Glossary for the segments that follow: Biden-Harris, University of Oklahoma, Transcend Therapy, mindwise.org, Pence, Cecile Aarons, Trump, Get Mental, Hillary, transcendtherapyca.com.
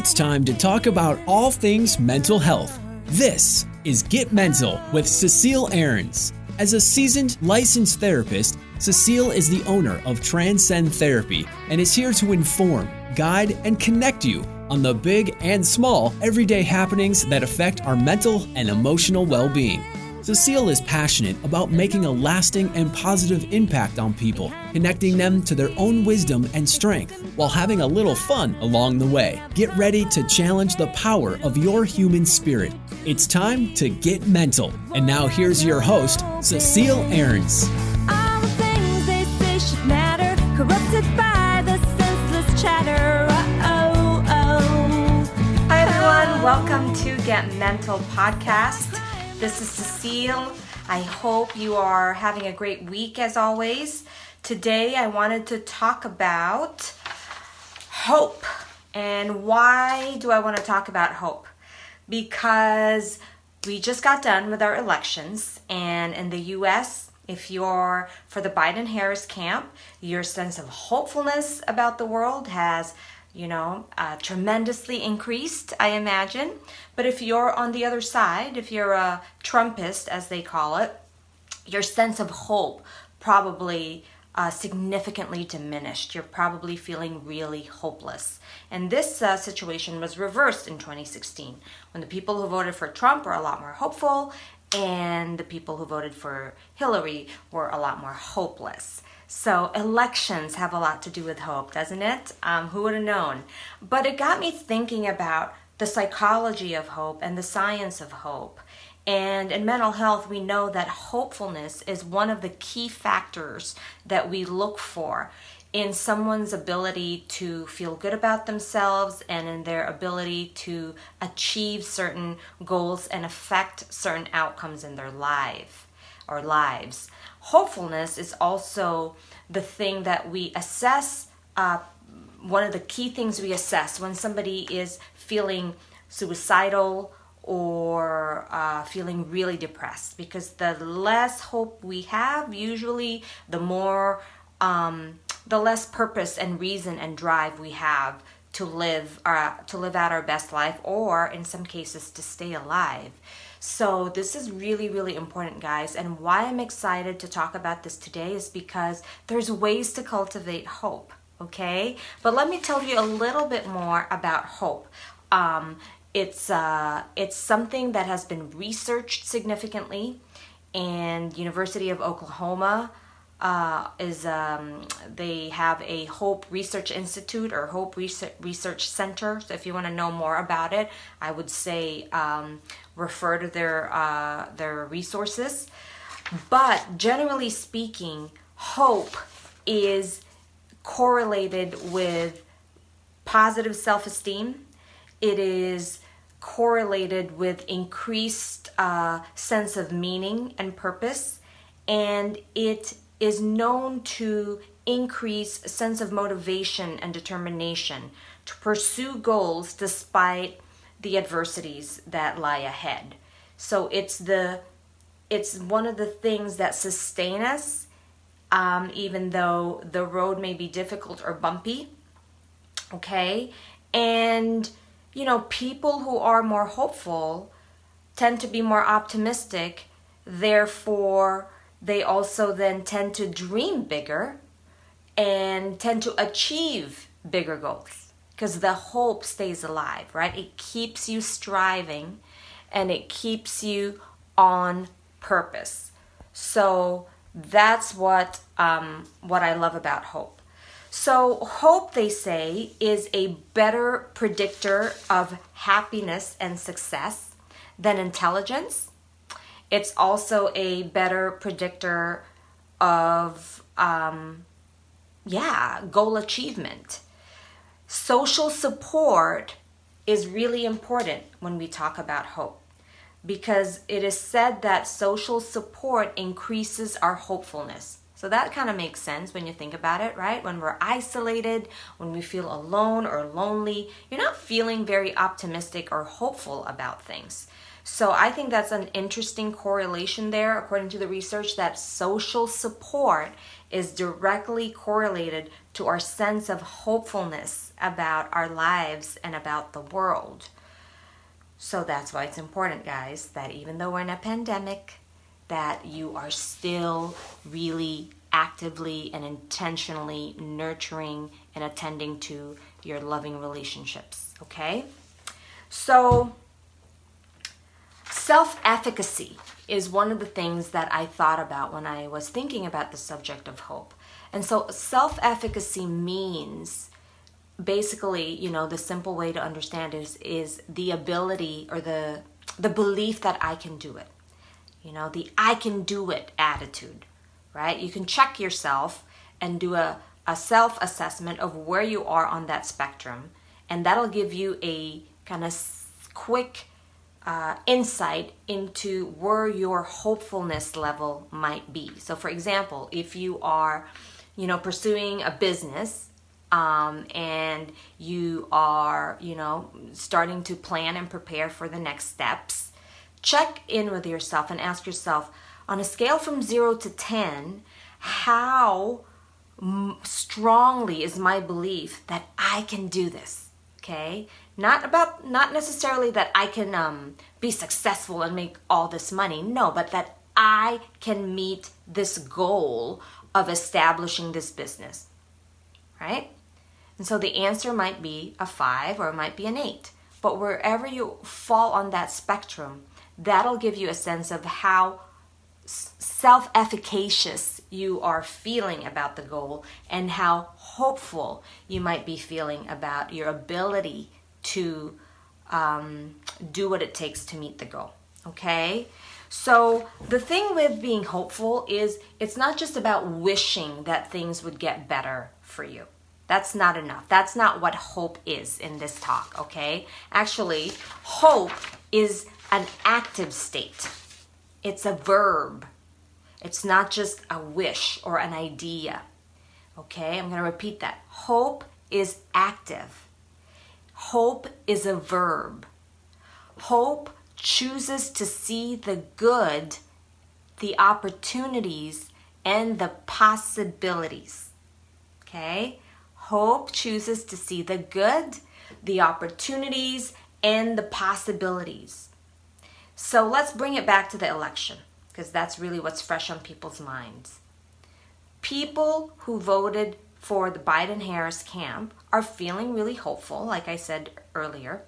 It's time to talk about all things mental health. This is Get Mental with Cecile Aarons. As a seasoned licensed therapist, Cecile is the owner of Transcend Therapy and is here to inform, guide, and connect you on the big and small everyday happenings that affect our mental and emotional well-being. Cecile is passionate about making a lasting and positive impact on people, connecting them to their own wisdom and strength while having a little fun along the way. Get ready to challenge the power of your human spirit. It's time to get mental. And now here's your host, Cecile Aarons. All the things they say should matter, corrupted by the senseless chatter. Hi everyone, welcome to Get Mental podcast. This is Cecile. I hope you are having a great week as always. Today I wanted to talk about hope. And why do I want to talk about hope? Because we just got done with our elections, and in the US, if you're for the Biden-Harris camp, your sense of hopefulness about the world has tremendously increased, I imagine. But if you're on the other side, if you're a Trumpist, as they call it, your sense of hope probably significantly diminished. You're probably feeling really hopeless. And this situation was reversed in 2016, when the people who voted for Trump are a lot more hopeful, and the people who voted for Hillary were a lot more hopeless. So elections have a lot to do with hope, doesn't it? Who would have known? But it got me thinking about the psychology of hope and the science of hope. And in mental health, we know that hopefulness is one of the key factors that we look for in someone's ability to feel good about themselves and in their ability to achieve certain goals and affect certain outcomes in their life or lives. Hopefulness is also the thing that we assess, one of the key things we assess when somebody is feeling suicidal or feeling really depressed, because the less hope we have, usually the less purpose and reason and drive we have to live out our best life, or in some cases to stay alive. So this is really, really important, guys. And why I'm excited to talk about this today is because there's ways to cultivate hope, okay? But let me tell you a little bit more about hope. It's something that has been researched significantly, and University of Oklahoma they have a Hope Research Institute or Hope Research Center. So if you want to know more about it, I would say refer to their resources. But generally speaking, hope is correlated with positive self-esteem. It is correlated with increased sense of meaning and purpose, and it is known to increase a sense of motivation and determination to pursue goals despite the adversities that lie ahead. So it's one of the things that sustain us, even though the road may be difficult or bumpy, okay? And, people who are more hopeful tend to be more optimistic, therefore they also then tend to dream bigger and tend to achieve bigger goals, because the hope stays alive, right? It keeps you striving and it keeps you on purpose. So that's what I love about hope. So hope, they say, is a better predictor of happiness and success than intelligence. It's also a better predictor of, goal achievement. Social support is really important when we talk about hope, because it is said that social support increases our hopefulness. So that kind of makes sense when you think about it, right? When we're isolated, when we feel alone or lonely, you're not feeling very optimistic or hopeful about things. So I think that's an interesting correlation there, according to the research, that social support is directly correlated to our sense of hopefulness about our lives and about the world. So that's why it's important, guys, that even though we're in a pandemic, that you are still really actively and intentionally nurturing and attending to your loving relationships, okay? So self-efficacy is one of the things that I thought about when I was thinking about the subject of hope. And so self-efficacy means basically, you know, the simple way to understand is the ability or the belief that I can do it. You know, the I can do it attitude, right? You can check yourself and do a self-assessment of where you are on that spectrum. And that'll give you a kind of quick insight into where your hopefulness level might be. So for example, if you are, you know, pursuing a business and you are, you know, starting to plan and prepare for the next steps, check in with yourself and ask yourself, on a scale from 0 to 10, how strongly is my belief that I can do this? Okay? Not necessarily that I can be successful and make all this money, no, but that I can meet this goal of establishing this business, right? And so the answer might be a 5 or it might be an 8, but wherever you fall on that spectrum, that'll give you a sense of how self-efficacious you are feeling about the goal and how hopeful you might be feeling about your ability to do what it takes to meet the goal, okay? So the thing with being hopeful is it's not just about wishing that things would get better for you. That's not enough. That's not what hope is in this talk, okay? Actually, hope is an active state. It's a verb. It's not just a wish or an idea, okay? I'm going to repeat that. Hope is active. Hope is a verb. Hope chooses to see the good, the opportunities, and the possibilities. Okay? Hope chooses to see the good, the opportunities, and the possibilities. So let's bring it back to the election, because that's really what's fresh on people's minds. People who voted for the Biden-Harris camp are feeling really hopeful, like I said earlier.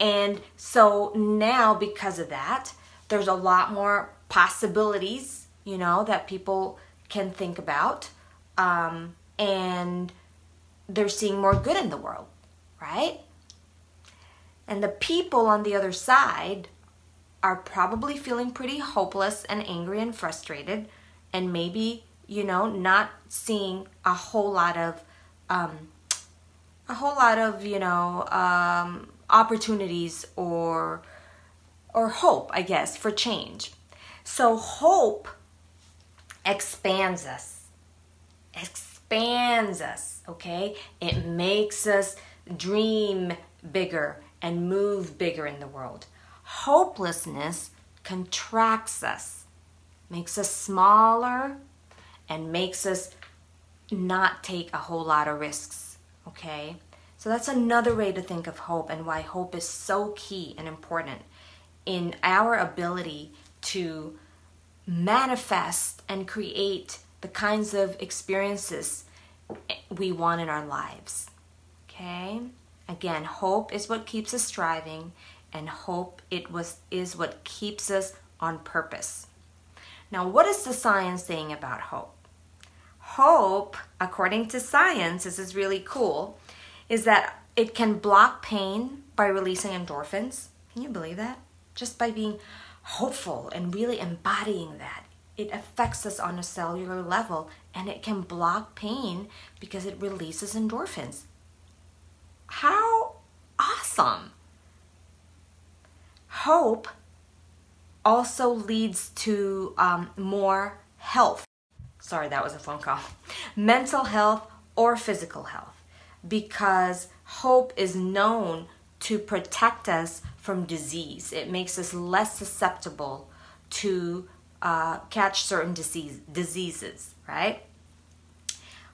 And so now, because of that, there's a lot more possibilities, you know, that people can think about. And they're seeing more good in the world, right? And the people on the other side are probably feeling pretty hopeless and angry and frustrated, and maybe, you know, not seeing a whole lot of you know, opportunities or hope, I guess, for change. So hope expands us, okay? It makes us dream bigger and move bigger in the world. Hopelessness contracts us, makes us smaller, and makes us not take a whole lot of risks, okay? So that's another way to think of hope and why hope is so key and important in our ability to manifest and create the kinds of experiences we want in our lives, okay? Again, hope is what keeps us striving, and hope is what keeps us on purpose. Now, what is the science saying about hope? Hope, according to science, this is really cool, is that it can block pain by releasing endorphins. Can you believe that? Just by being hopeful and really embodying that, it affects us on a cellular level, and it can block pain because it releases endorphins. How awesome! Hope also leads to more health. Sorry, that was a phone call. Mental health or physical health, because hope is known to protect us from disease. It makes us less susceptible to catch certain diseases, right?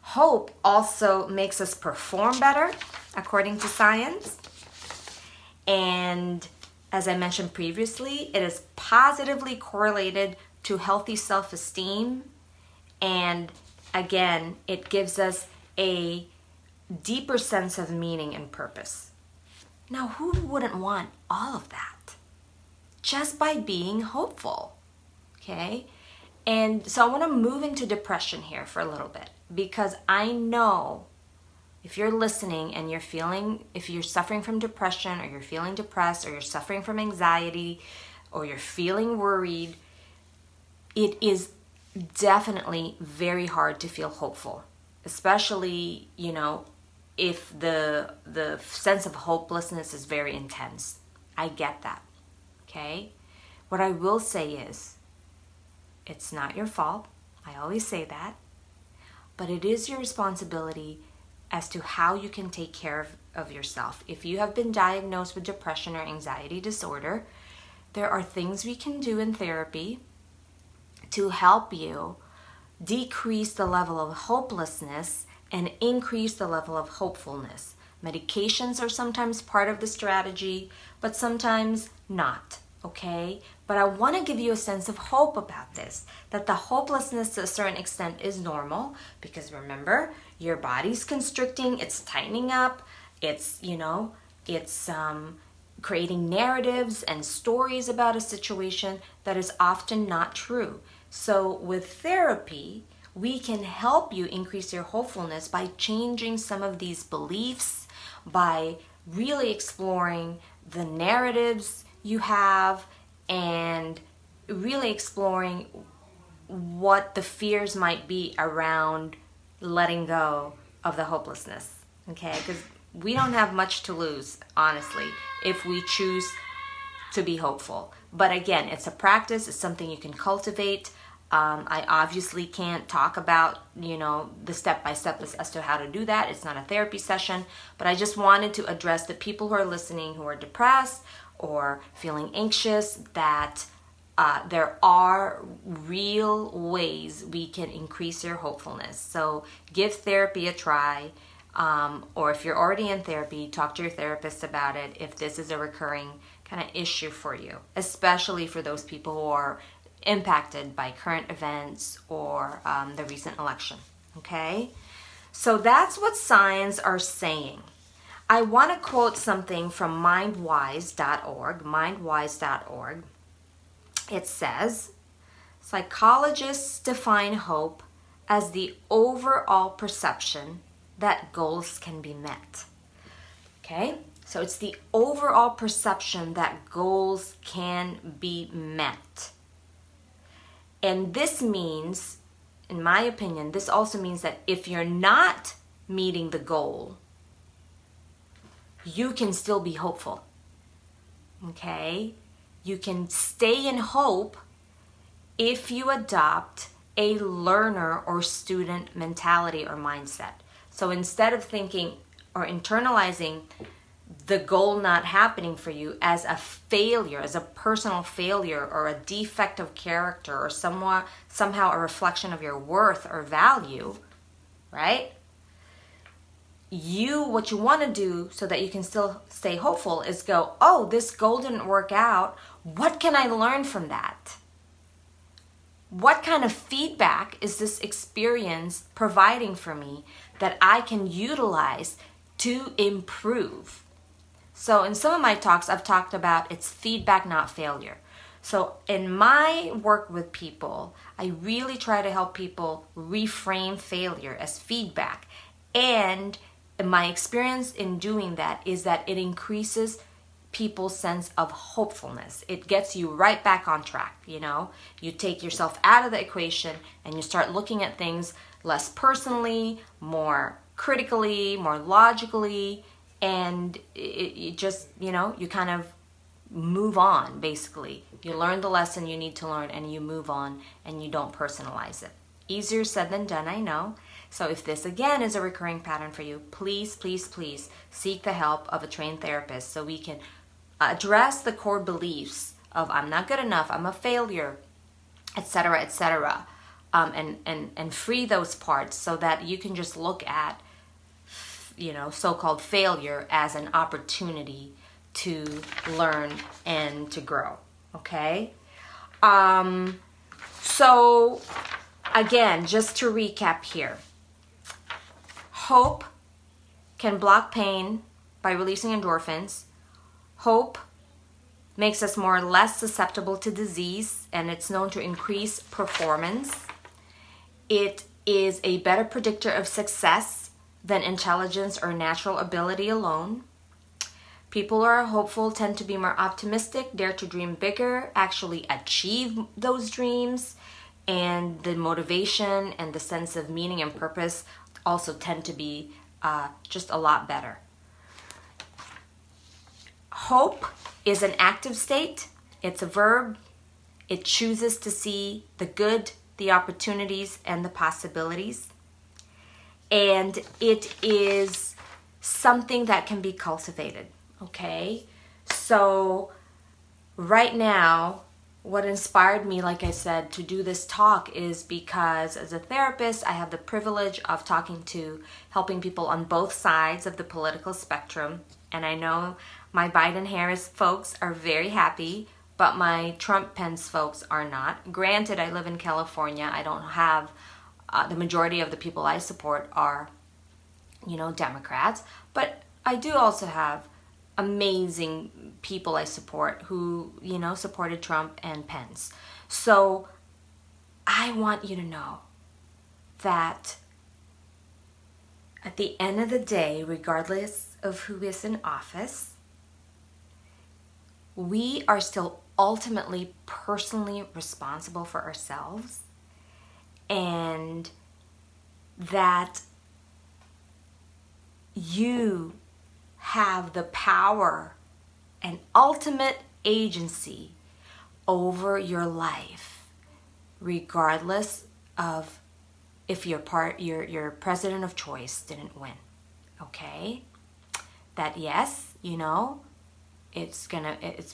Hope also makes us perform better, according to science. And as I mentioned previously, it is positively correlated to healthy self-esteem. And again, it gives us a deeper sense of meaning and purpose. Now, who wouldn't want all of that? Just by being hopeful, okay? And so I want to move into depression here for a little bit, because I know if you're listening and if you're suffering from depression, or you're feeling depressed, or you're suffering from anxiety, or you're feeling worried, it is definitely very hard to feel hopeful, especially, if the sense of hopelessness is very intense. I get that, okay? What I will say is, it's not your fault. I always say that. But it is your responsibility as to how you can take care of yourself. If you have been diagnosed with depression or anxiety disorder, there are things we can do in therapy to help you decrease the level of hopelessness and increase the level of hopefulness. Medications are sometimes part of the strategy, but sometimes not, okay? But I want to give you a sense of hope about this, that the hopelessness to a certain extent is normal, because remember, your body's constricting, it's tightening up, it's creating narratives and stories about a situation that is often not true. So with therapy, we can help you increase your hopefulness by changing some of these beliefs, by really exploring the narratives you have, and really exploring what the fears might be around letting go of the hopelessness, okay? Because we don't have much to lose, honestly, if we choose to be hopeful. But again, it's a practice, it's something you can cultivate. I obviously can't talk about, the step-by-step as to how to do that. It's not a therapy session, but I just wanted to address the people who are listening who are depressed or feeling anxious, that there are real ways we can increase your hopefulness. So give therapy a try, or if you're already in therapy, talk to your therapist about it if this is a recurring kind of issue for you, especially for those people who are impacted by current events or the recent election, okay? So that's what signs are saying. I want to quote something from mindwise.org, mindwise.org. It says, psychologists define hope as the overall perception that goals can be met. Okay? So it's the overall perception that goals can be met. And this means, in my opinion, this also means that if you're not meeting the goal, you can still be hopeful, okay? You can stay in hope if you adopt a learner or student mentality or mindset. So instead of thinking or internalizing the goal not happening for you as a failure, as a personal failure or a defect of character or somehow a reflection of your worth or value, right? What you want to do so that you can still stay hopeful is go, oh, this goal didn't work out. What can I learn from that? What kind of feedback is this experience providing for me that I can utilize to improve? So in some of my talks, I've talked about it's feedback, not failure. So in my work with people, I really try to help people reframe failure as feedback. And my experience in doing that is that it increases people's sense of hopefulness. It gets you right back on track, You take yourself out of the equation and you start looking at things less personally, more critically, more logically, and it just, you kind of move on, basically. You learn the lesson you need to learn and you move on and you don't personalize it. Easier said than done, I know. So if this again is a recurring pattern for you, please, please, please seek the help of a trained therapist so we can address the core beliefs of I'm not good enough, I'm a failure, etc., etc. and free those parts so that you can just look at, you know, so-called failure as an opportunity to learn and to grow. Okay? So again, just to recap here, hope can block pain by releasing endorphins. Hope makes us more or less susceptible to disease, and it's known to increase performance. It is a better predictor of success than intelligence or natural ability alone. People who are hopeful tend to be more optimistic, dare to dream bigger, actually achieve those dreams, and the motivation and the sense of meaning and purpose also tend to be just a lot better. Hope is an active state. It's a verb. It chooses to see the good, the opportunities, and the possibilities. And it is something that can be cultivated, okay? So right now, what inspired me, like I said, to do this talk is because as a therapist, I have the privilege of talking to, helping people on both sides of the political spectrum. And I know my Biden-Harris folks are very happy, but my Trump-Pence folks are not. Granted, I live in California. I don't have, the majority of the people I support are, you know, Democrats. But I do also have amazing people I support who, you know, supported Trump and Pence. So I want you to know that at the end of the day, regardless of who is in office, we are still ultimately personally responsible for ourselves, and that you have the power and ultimate agency over your life, regardless of if your president of choice didn't win. Okay? That yes, you know, it's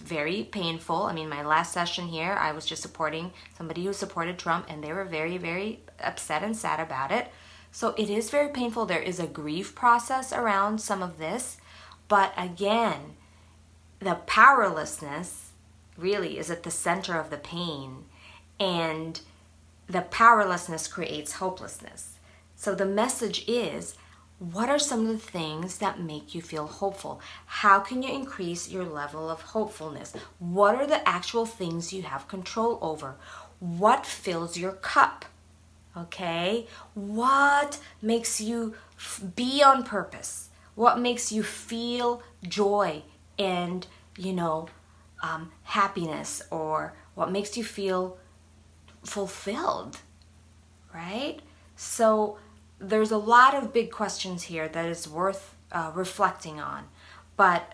very painful. I mean, my last session here, I was just supporting somebody who supported Trump, and they were very, very upset and sad about it. So it is very painful. There is a grief process around some of this. But again, the powerlessness really is at the center of the pain, and the powerlessness creates hopelessness. So the message is, what are some of the things that make you feel hopeful? How can you increase your level of hopefulness? What are the actual things you have control over? What fills your cup? Okay? What makes you be on purpose? What makes you feel joy and, you know, happiness, or what makes you feel fulfilled, right? So there's a lot of big questions here that is worth reflecting on. But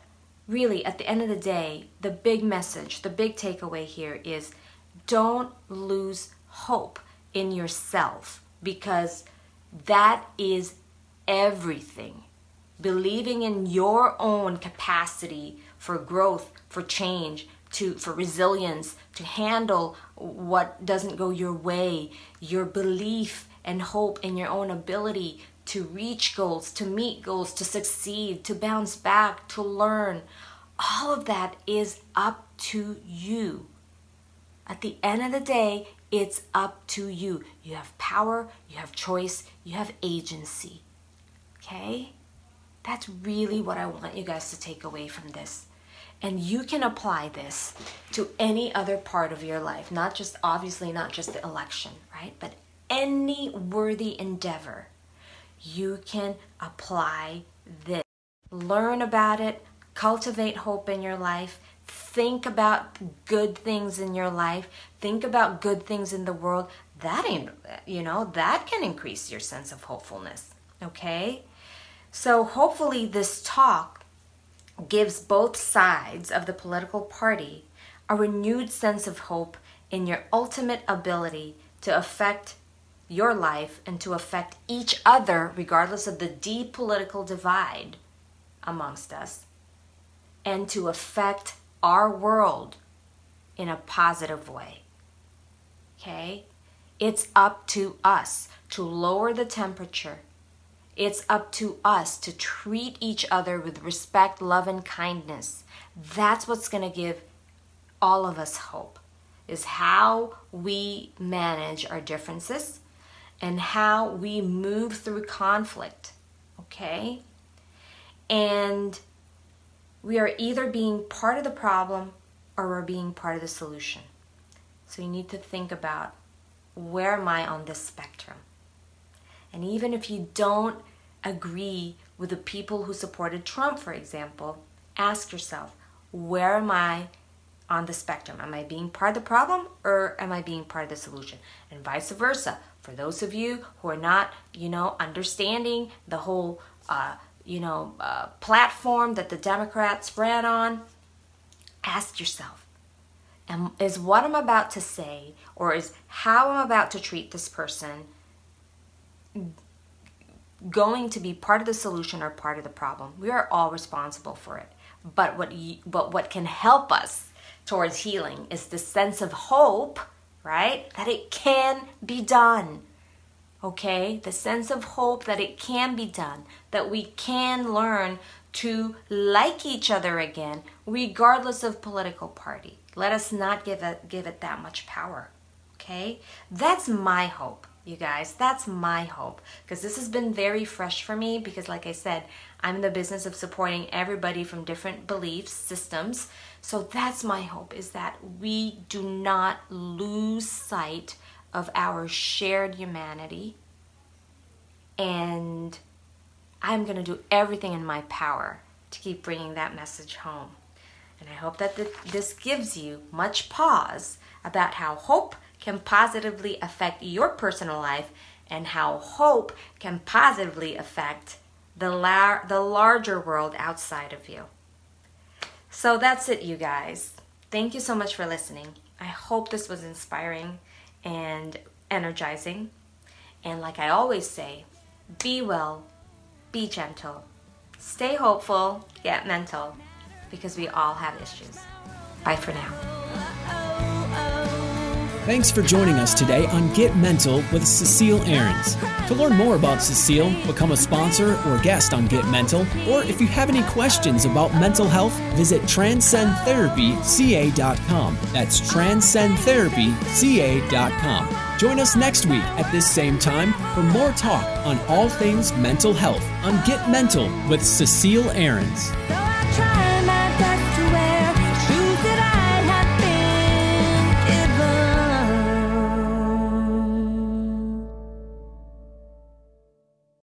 really, at the end of the day, the big message, the big takeaway here is, don't lose hope in yourself, because that is everything. Believing in your own capacity for growth, for change, for resilience, to handle what doesn't go your way, your belief and hope in your own ability to reach goals, to meet goals, to succeed, to bounce back, to learn. All of that is up to you. At the end of the day, it's up to you. You have power, you have choice, you have agency. Okay? That's really what I want you guys to take away from this. And you can apply this to any other part of your life, not just, obviously, not just the election, right? But any worthy endeavor, you can apply this. Learn about it, cultivate hope in your life, think about good things in your life, think about good things in the world. That ain't, you know, that can increase your sense of hopefulness, okay? So hopefully this talk gives both sides of the political party a renewed sense of hope in your ultimate ability to affect your life and to affect each other, regardless of the deep political divide amongst us, and to affect our world in a positive way. Okay? It's up to us to lower the temperature. It's up to us to treat each other with respect, love, and kindness. That's what's going to give all of us hope, is how we manage our differences and how we move through conflict, okay? And we are either being part of the problem or we're being part of the solution. So you need to think about, where am I on this spectrum? And even if you don't agree with the people who supported Trump, for example, ask yourself, where am I on the spectrum? Am I being part of the problem or am I being part of the solution? And vice versa. For those of you who are not, understanding the whole, platform that the Democrats ran on, ask yourself, is what I'm about to say or is how I'm about to treat this person going to be part of the solution or part of the problem? We are all responsible for it. But what can help us towards healing is the sense of hope, right? That it can be done, okay? The sense of hope that it can be done, that we can learn to like each other again, regardless of political party. Let us not give it that much power, okay? That's my hope. You guys, that's my hope, because this has been very fresh for me, because like I said, I'm in the business of supporting everybody from different beliefs, systems. So that's my hope, is that we do not lose sight of our shared humanity. And I'm going to do everything in my power to keep bringing that message home. And I hope that this gives you much pause about how hope can positively affect your personal life and how hope can positively affect the larger world outside of you. So that's it, you guys. Thank you so much for listening. I hope this was inspiring and energizing. And like I always say, be well, be gentle, stay hopeful, get mental, because we all have issues. Bye for now. Thanks for joining us today on Get Mental with Cecile Aarons. To learn more about Cecile, become a sponsor or guest on Get Mental, or if you have any questions about mental health, visit transcendtherapyca.com. That's transcendtherapyca.com. Join us next week at this same time for more talk on all things mental health on Get Mental with Cecile Aarons.